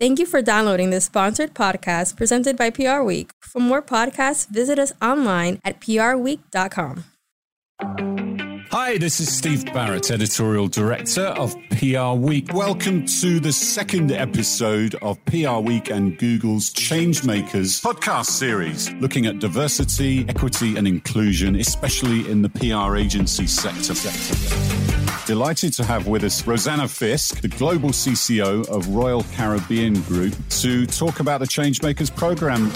Thank you for downloading this sponsored podcast presented by PR Week. For more podcasts, visit us online at prweek.com. Hi, this is Steve Barrett, Editorial Director of PR Week. Welcome to the second episode of PR Week and Google's Changemakers podcast series, looking at diversity, equity, and inclusion, especially in the PR agency sector. Delighted to have with us Rosanna Fiske, the global CCO of Royal Caribbean Group, to talk about the Changemakers program.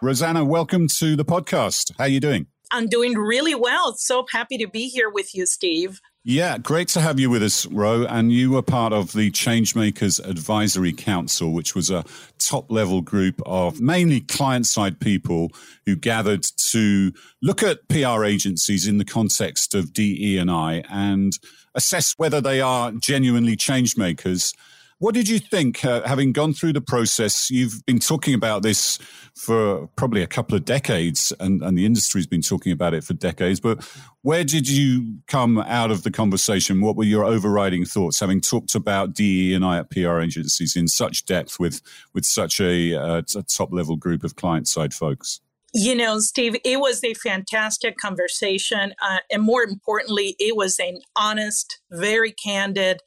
Rosanna, welcome to the podcast. How are you doing? I'm doing really well. So happy to be here with you, Steve. Yeah, great to have you with us, Ro. And you were part of the Changemakers Advisory Council, which was a top-level group of mainly client-side people who gathered to look at PR agencies in the context of DE&I and assess whether they are genuinely changemakers. What did you think, having gone through the process? You've been talking about this for probably a couple of decades, and the industry's been talking about it for decades. But where did you come out of the conversation? What were your overriding thoughts, having talked about DE&I at PR agencies in such depth with such a top-level group of client-side folks? You know, Steve, it was a fantastic conversation. And more importantly, it was an honest, very candid,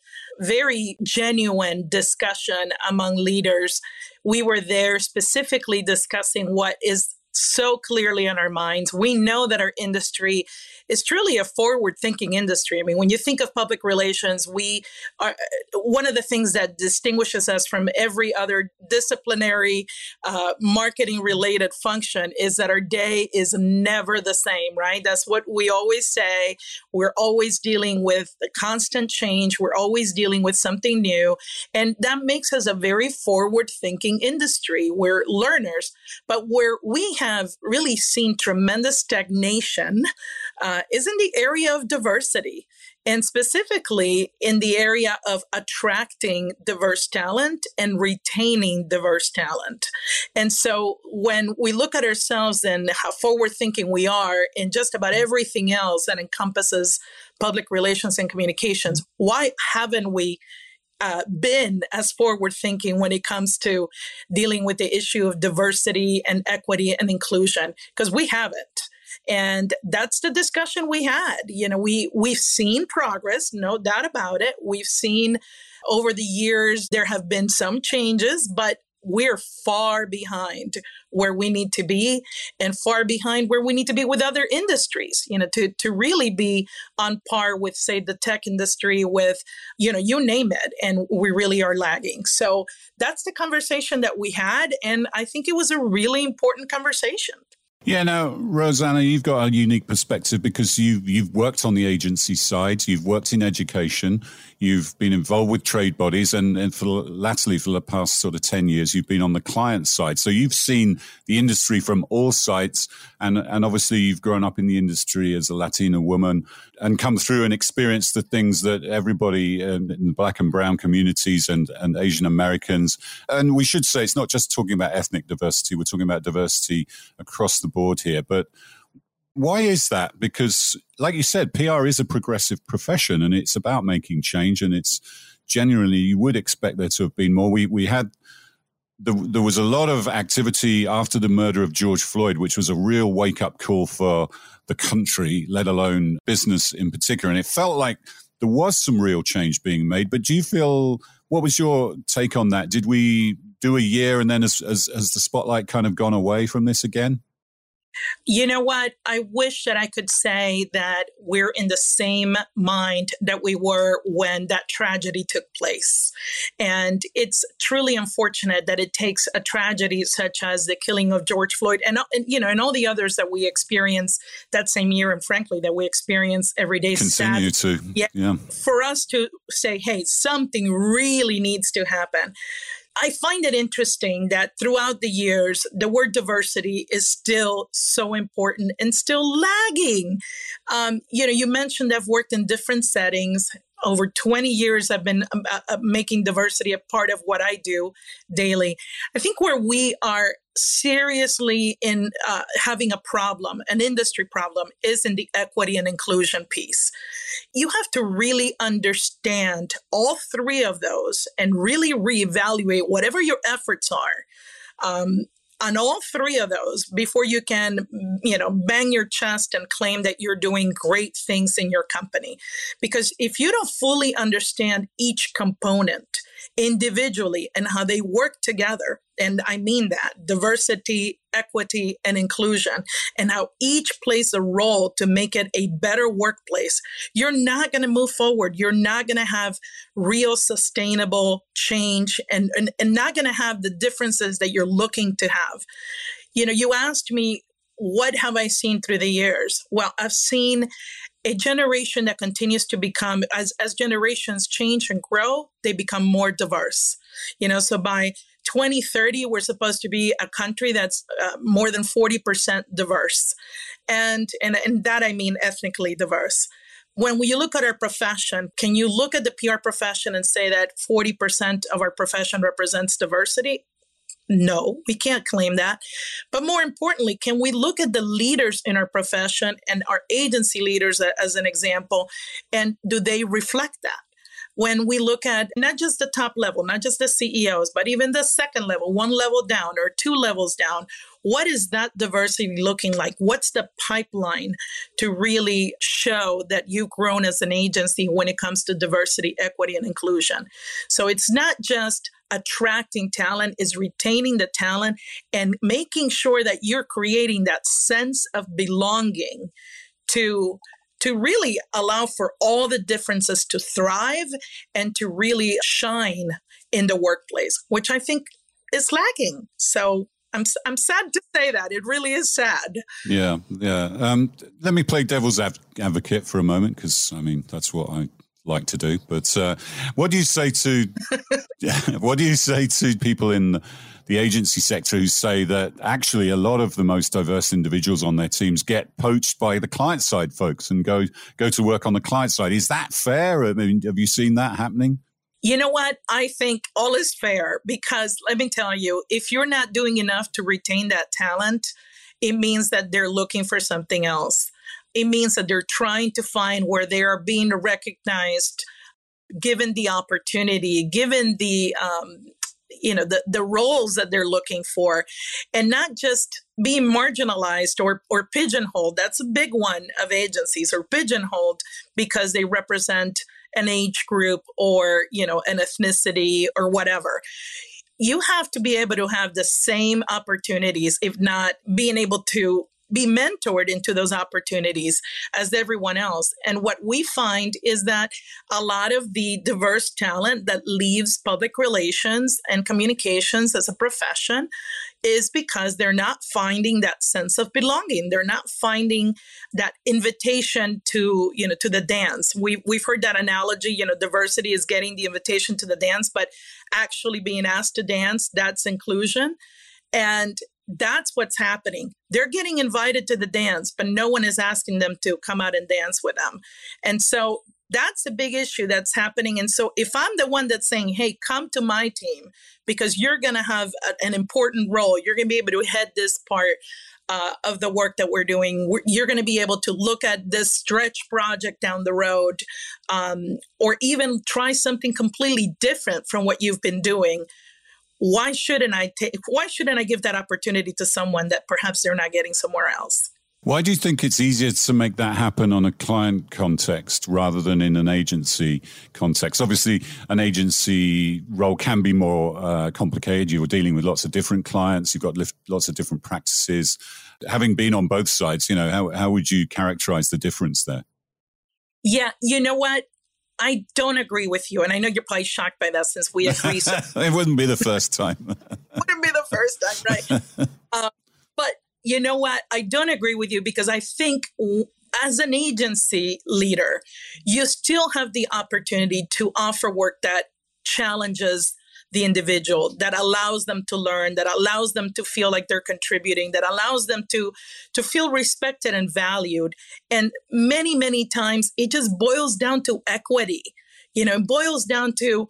very genuine discussion among leaders. We were there specifically discussing what is so clearly on our minds. We know that our industry is truly a forward-thinking industry. I mean, when you think of public relations, we are one of the things that distinguishes us from every other disciplinary marketing-related function is that our day is never the same, right? That's what we always say. We're always dealing with the constant change. We're always dealing with something new. And that makes us a very forward-thinking industry. We're learners, but where we have really seen tremendous stagnation is in the area of diversity, and specifically in the area of attracting diverse talent and retaining diverse talent. And so when we look at ourselves and how forward-thinking we are in just about everything else that encompasses public relations and communications, why haven't we been as forward-thinking when it comes to dealing with the issue of diversity and equity and inclusion? Because we haven't. And that's the discussion we had. You know, we've seen progress, no doubt about it. We've seen over the years, there have been some changes, but we're far behind where we need to be and far behind where we need to be with other industries, you know, to really be on par with, say, the tech industry, with, you know, you name it, and we really are lagging. So that's the conversation that we had. And I think it was a really important conversation. Yeah, now, Rosanna, you've got a unique perspective because you've worked on the agency side, you've worked in education, you've been involved with trade bodies, and for the past sort of 10 years, you've been on the client side. So you've seen the industry from all sides, and obviously you've grown up in the industry as a Latina woman and come through and experienced the things that everybody in Black and brown communities and Asian Americans, and we should say it's not just talking about ethnic diversity, we're talking about diversity across the board here. But why is that? Because, like you said, PR is a progressive profession and it's about making change, and it's generally, you would expect there to have been more. There was a lot of activity after the murder of George Floyd, which was a real wake-up call for the country, let alone business in particular. And it felt like there was some real change being made. But do you feel, what was your take on that? Did we do a year and then has the spotlight kind of gone away from this again? You know what? I wish that I could say that we're in the same mind that we were when that tragedy took place. And it's truly unfortunate that it takes a tragedy such as the killing of George Floyd and all the others that we experience that same year, and frankly, that we experience every day. Continue to. Yeah. For us to say, hey, something really needs to happen. I find it interesting that throughout the years, the word diversity is still so important and still lagging. You mentioned I've worked in different settings. Over 20 years, I've been making diversity a part of what I do daily. I think where we are seriously in having a problem, an industry problem, is in the equity and inclusion piece. You have to really understand all three of those and really reevaluate whatever your efforts are on all three of those before you can, bang your chest and claim that you're doing great things in your company. Because if you don't fully understand each component individually and how they work together, and I mean that, diversity, equity, and inclusion, and how each plays a role to make it a better workplace, you're not going to move forward. You're not going to have real sustainable change and not going to have the differences that you're looking to have. You asked me, what have I seen through the years? Well, I've seen a generation that continues to become, as generations change and grow, they become more diverse. So by 2030, we're supposed to be a country that's more than 40% diverse. And that I mean ethnically diverse. When you look at our profession, can you look at the PR profession and say that 40% of our profession represents diversity? No, we can't claim that. But more importantly, can we look at the leaders in our profession and our agency leaders as an example, and do they reflect that? When we look at not just the top level, not just the CEOs, but even the second level, one level down or two levels down, what is that diversity looking like? What's the pipeline to really show that you've grown as an agency when it comes to diversity, equity, and inclusion? So it's not just attracting talent, is retaining the talent and making sure that you're creating that sense of belonging to really allow for all the differences to thrive and to really shine in the workplace, which I think is lacking. So I'm sad to say that. It really is sad. Yeah. Let me play devil's advocate for a moment, because that's what I like to do. But what do you say to people in the agency sector who say that actually a lot of the most diverse individuals on their teams get poached by the client side folks and go to work on the client side? Is that fair? Have you seen that happening? You know what? I think all is fair, because let me tell you, if you're not doing enough to retain that talent, it means that they're looking for something else. It means that they're trying to find where they are being recognized, given the opportunity, given the roles that they're looking for, and not just being marginalized or pigeonholed. That's a big one of agencies, or pigeonholed because they represent an age group or, an ethnicity or whatever. You have to be able to have the same opportunities, if not being able to be mentored into those opportunities as everyone else. And what we find is that a lot of the diverse talent that leaves public relations and communications as a profession is because they're not finding that sense of belonging. They're not finding that invitation to the dance. We've heard that analogy, diversity is getting the invitation to the dance, but actually being asked to dance, that's inclusion. And that's what's happening. They're getting invited to the dance, but no one is asking them to come out and dance with them. And so that's a big issue that's happening. And so if I'm the one that's saying, hey, come to my team because you're going to have an important role, you're going to be able to head this part of the work that we're doing, you're going to be able to look at this stretch project down the road, or even try something completely different from what you've been doing. Why shouldn't I give that opportunity to someone that perhaps they're not getting somewhere else? Why do you think it's easier to make that happen on a client context rather than in an agency context? Obviously, an agency role can be more complicated. You're dealing with lots of different clients. You've got lots of different practices. Having been on both sides, how would you characterize the difference there? Yeah, you know what? I don't agree with you. And I know you're probably shocked by that since we agree. So. It wouldn't be the first time. Wouldn't be the first time, right? But you know what? I don't agree with you, because I think as an agency leader, you still have the opportunity to offer work that challenges the individual, that allows them to learn, that allows them to feel like they're contributing, that allows them to feel respected and valued. And many, many times it just boils down to equity. It boils down to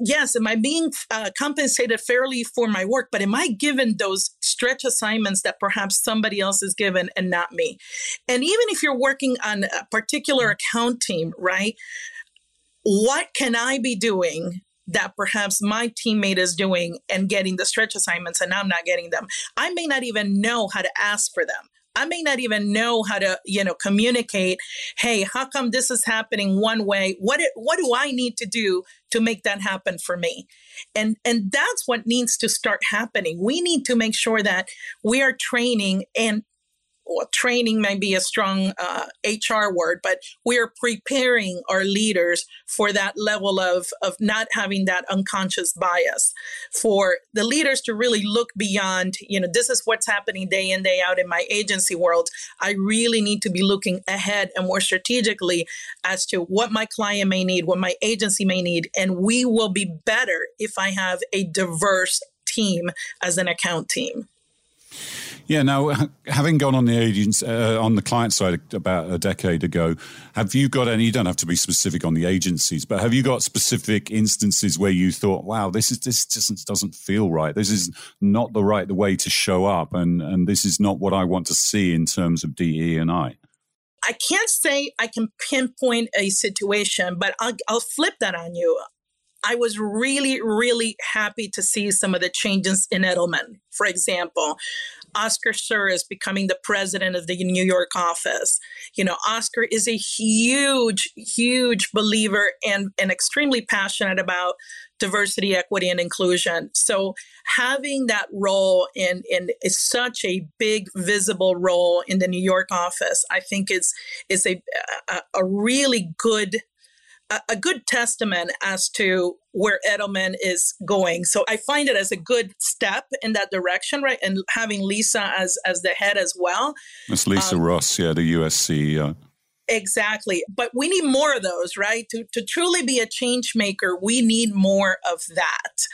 Yes, am I being compensated fairly for my work? But am I given those stretch assignments that perhaps somebody else is given and not me? And even if you're working on a particular account team, right, what can I be doing that perhaps my teammate is doing and getting the stretch assignments and I'm not getting them? I may not even know how to ask for them. I may not even know how to, communicate, hey, how come this is happening one way? What do I need to do to make that happen for me? And that's what needs to start happening. We need to make sure that we are training, and training might be a strong HR word, but we are preparing our leaders for that level of not having that unconscious bias, for the leaders to really look beyond, this is what's happening day in, day out in my agency world. I really need to be looking ahead and more strategically as to what my client may need, what my agency may need. And we will be better if I have a diverse team as an account team. Yeah. Now, having gone on the agency, on the client side about a decade ago, have you got any? You don't have to be specific on the agencies, but have you got specific instances where you thought, "Wow, this just doesn't feel right. This is not the right way to show up, and this is not what I want to see in terms of DE&I." I can't say I can pinpoint a situation, but I'll flip that on you. I was really, really happy to see some of the changes in Edelman. For example, Oscar Sur is becoming the president of the New York office. Oscar is a huge, huge believer and extremely passionate about diversity, equity, and inclusion. So having that role in is such a big, visible role in the New York office, I think is a really good testament as to where Edelman is going. So I find it as a good step in that direction, right? And having Lisa as the head as well. It's Lisa Ross, the US CEO. Exactly. But we need more of those, right? To truly be a change maker, we need more of that.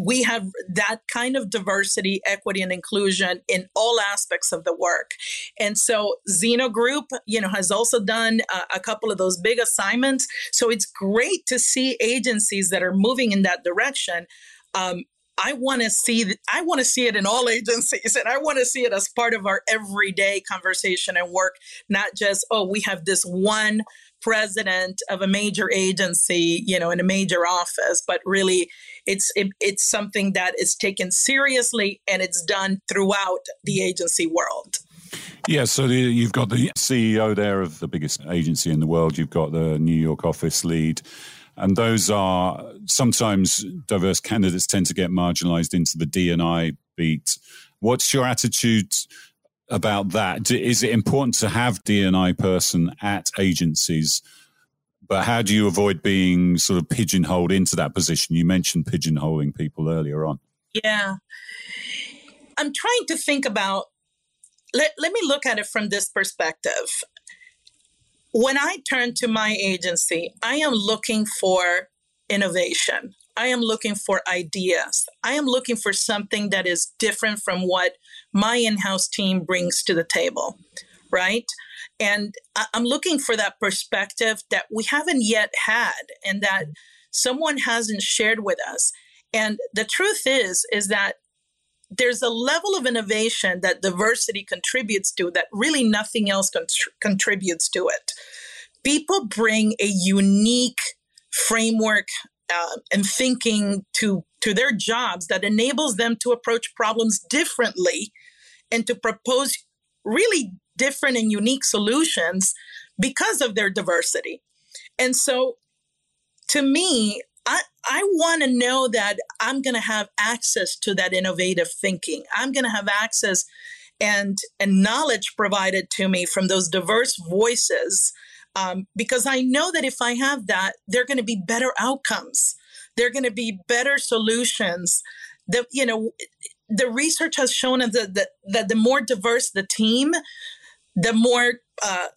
We have that kind of diversity, equity, and inclusion in all aspects of the work. And so Zeno Group, has also done a couple of those big assignments. So it's great to see agencies that are moving in that direction. I want to see it in all agencies, and I want to see it as part of our everyday conversation and work, not just, we have this one president of a major agency, in a major office, but really it's something that is taken seriously and it's done throughout the agency world. Yeah, so you've got the CEO there of the biggest agency in the world. You've got the New York office lead. And those are sometimes diverse candidates tend to get marginalized into the D&I beat. What's your attitude about that? Is it important to have D&I person at agencies? But how do you avoid being sort of pigeonholed into that position? You mentioned pigeonholing people earlier on. Yeah. I'm trying to think about, let me look at it from this perspective. When I turn to my agency, I am looking for innovation. I am looking for ideas. I am looking for something that is different from what my in-house team brings to the table, right? And I'm looking for that perspective that we haven't yet had and that someone hasn't shared with us. And the truth is that there's a level of innovation that diversity contributes to that really nothing else contributes to it. People bring a unique framework and thinking to their jobs that enables them to approach problems differently and to propose really different and unique solutions because of their diversity. And so to me, I want to know that I'm going to have access to that innovative thinking. I'm going to have access and knowledge provided to me from those diverse voices, because I know that if I have that, there are going to be better outcomes. There are going to be better solutions. The research has shown that the more diverse the team, the more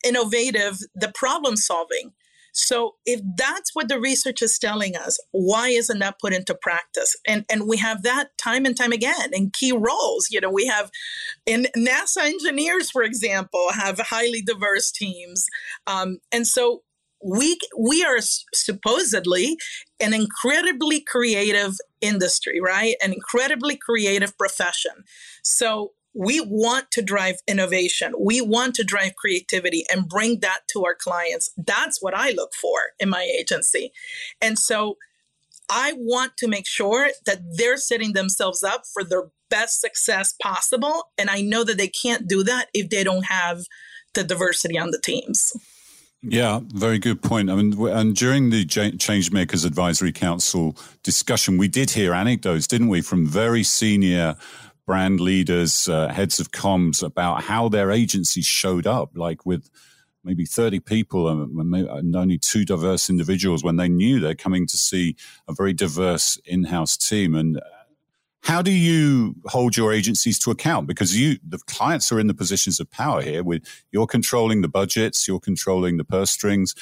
innovative the problem solving. So if that's what the research is telling us, why isn't that put into practice? And we have that time and time again in key roles. We have in NASA engineers, for example, have highly diverse teams. And so we are supposedly an incredibly creative industry, right? An incredibly creative profession. So we want to drive innovation. We want to drive creativity and bring that to our clients. That's what I look for in my agency. And so I want to make sure that they're setting themselves up for their best success possible. And I know that they can't do that if they don't have the diversity on the teams. Yeah, very good point. I mean, and during the Changemakers Advisory Council discussion, we did hear anecdotes, didn't we, from very senior brand leaders, heads of comms, about how their agencies showed up, like with maybe 30 people and only 2 diverse individuals when they knew they're coming to see a very diverse in-house team. And how do you hold your agencies to account? Because the clients are in the positions of power here. You're controlling the budgets, you're controlling the purse strings.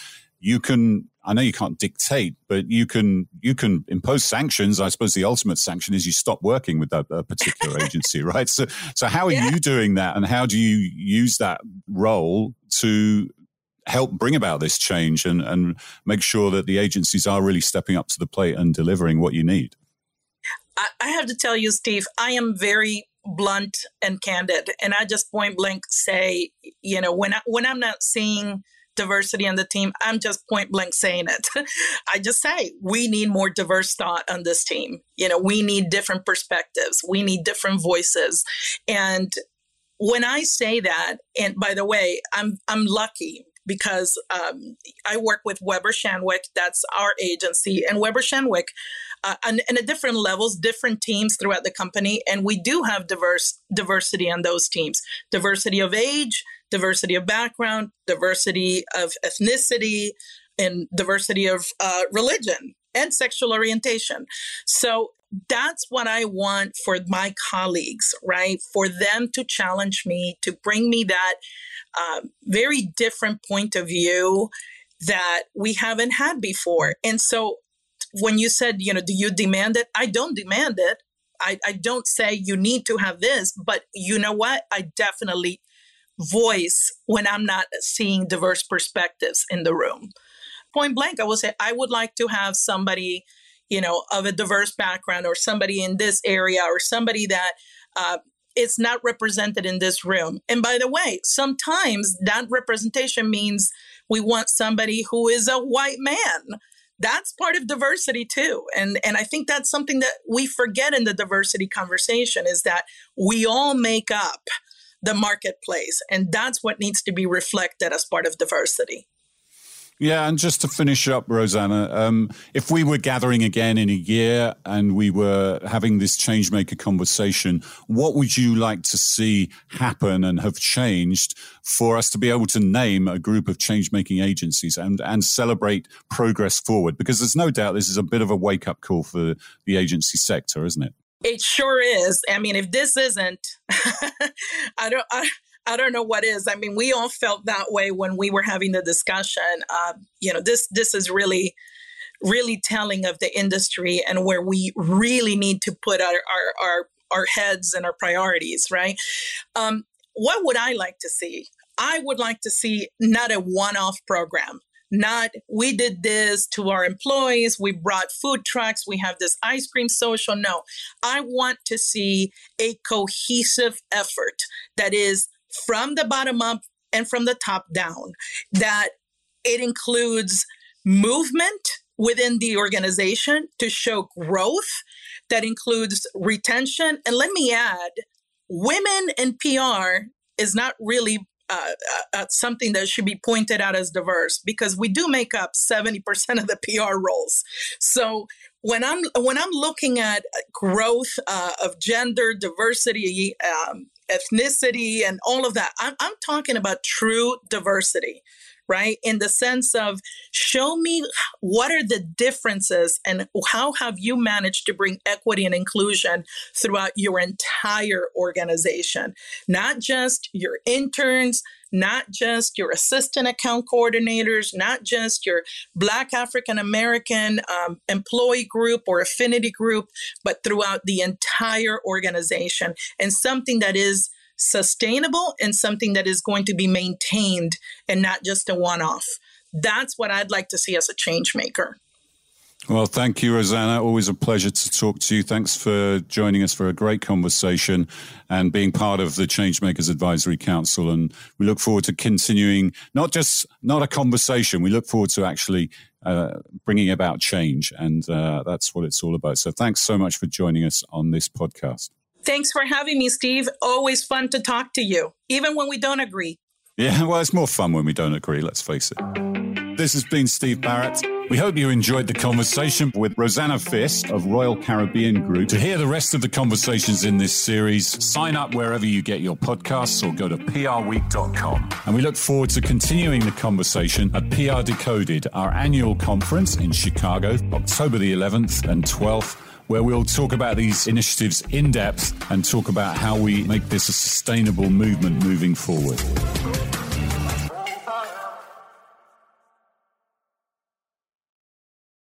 I know you can't dictate, but you can impose sanctions. I suppose the ultimate sanction is you stop working with that particular agency, right? So how are you doing that, and how do you use that role to help bring about this change and make sure that the agencies are really stepping up to the plate and delivering what you need? I have to tell you, Steve, I am very blunt and candid. And I just point blank say, you know, when I'm not seeing diversity on the team, I'm just point blank saying it. I just say, we need more diverse thought on this team. You know, we need different perspectives. We need different voices. And when I say that, and by the way, I'm lucky because I work with Weber Shandwick. That's our agency. And Weber Shandwick, and at different levels, different teams throughout the company. And we do have diversity on those teams, diversity of age, diversity of background, diversity of ethnicity, and diversity of religion and sexual orientation. So that's what I want for my colleagues, right? For them to challenge me, to bring me that very different point of view that we haven't had before. And so when you said, you know, do you demand it? I don't demand it. I don't say you need to have this, but you know what? I definitely voice when I'm not seeing diverse perspectives in the room. Point blank, I will say, I would like to have somebody, you know, of a diverse background, or somebody in this area, or somebody that is not represented in this room. And by the way, sometimes that representation means we want somebody who is a white man. That's part of diversity too. And I think that's something that we forget in the diversity conversation, is that we all make up the marketplace. And that's what needs to be reflected as part of diversity. Yeah. And just to finish up, Rosanna, if we were gathering again in a year and we were having this changemaker conversation, what would you like to see happen and have changed for us to be able to name a group of changemaking agencies and celebrate progress forward? Because there's no doubt this is a bit of a wake-up call for the agency sector, isn't it? It sure is. I mean, if this isn't, I don't know what is. I mean, we all felt that way when we were having the discussion. You know, this is really, really telling of the industry and where we really need to put our heads and our priorities, right? What would I like to see? I would like to see not a one-off program. Not, we did this to our employees, we brought food trucks, we have this ice cream social. No, I want to see a cohesive effort that is from the bottom up and from the top down, that it includes movement within the organization to show growth, that includes retention. And let me add, women in PR is not really something that should be pointed out as diverse, because we do make up 70% of the PR roles. So when I'm looking at growth of gender, diversity, ethnicity, and all of that, I'm talking about true diversity, right? In the sense of, show me what are the differences and how have you managed to bring equity and inclusion throughout your entire organization, not just your interns, not just your assistant account coordinators, not just your Black African American employee group or affinity group, but throughout the entire organization, and something that is sustainable and something that is going to be maintained and not just a one-off. That's what I'd like to see as a change maker. Well, thank you, Rosanna. Always a pleasure to talk to you. Thanks for joining us for a great conversation and being part of the Changemakers Advisory Council. And we look forward to continuing, not a conversation, we look forward to actually bringing about change. And that's what it's all about. So thanks so much for joining us on this podcast. Thanks for having me, Steve. Always fun to talk to you, even when we don't agree. Yeah, well, it's more fun when we don't agree, let's face it. This has been Steve Barrett. We hope you enjoyed the conversation with Rosanna Fiske of Royal Caribbean Group. To hear the rest of the conversations in this series, sign up wherever you get your podcasts or go to prweek.com. And we look forward to continuing the conversation at PR Decoded, our annual conference in Chicago, October the 11th and 12th, where we'll talk about these initiatives in depth and talk about how we make this a sustainable movement moving forward.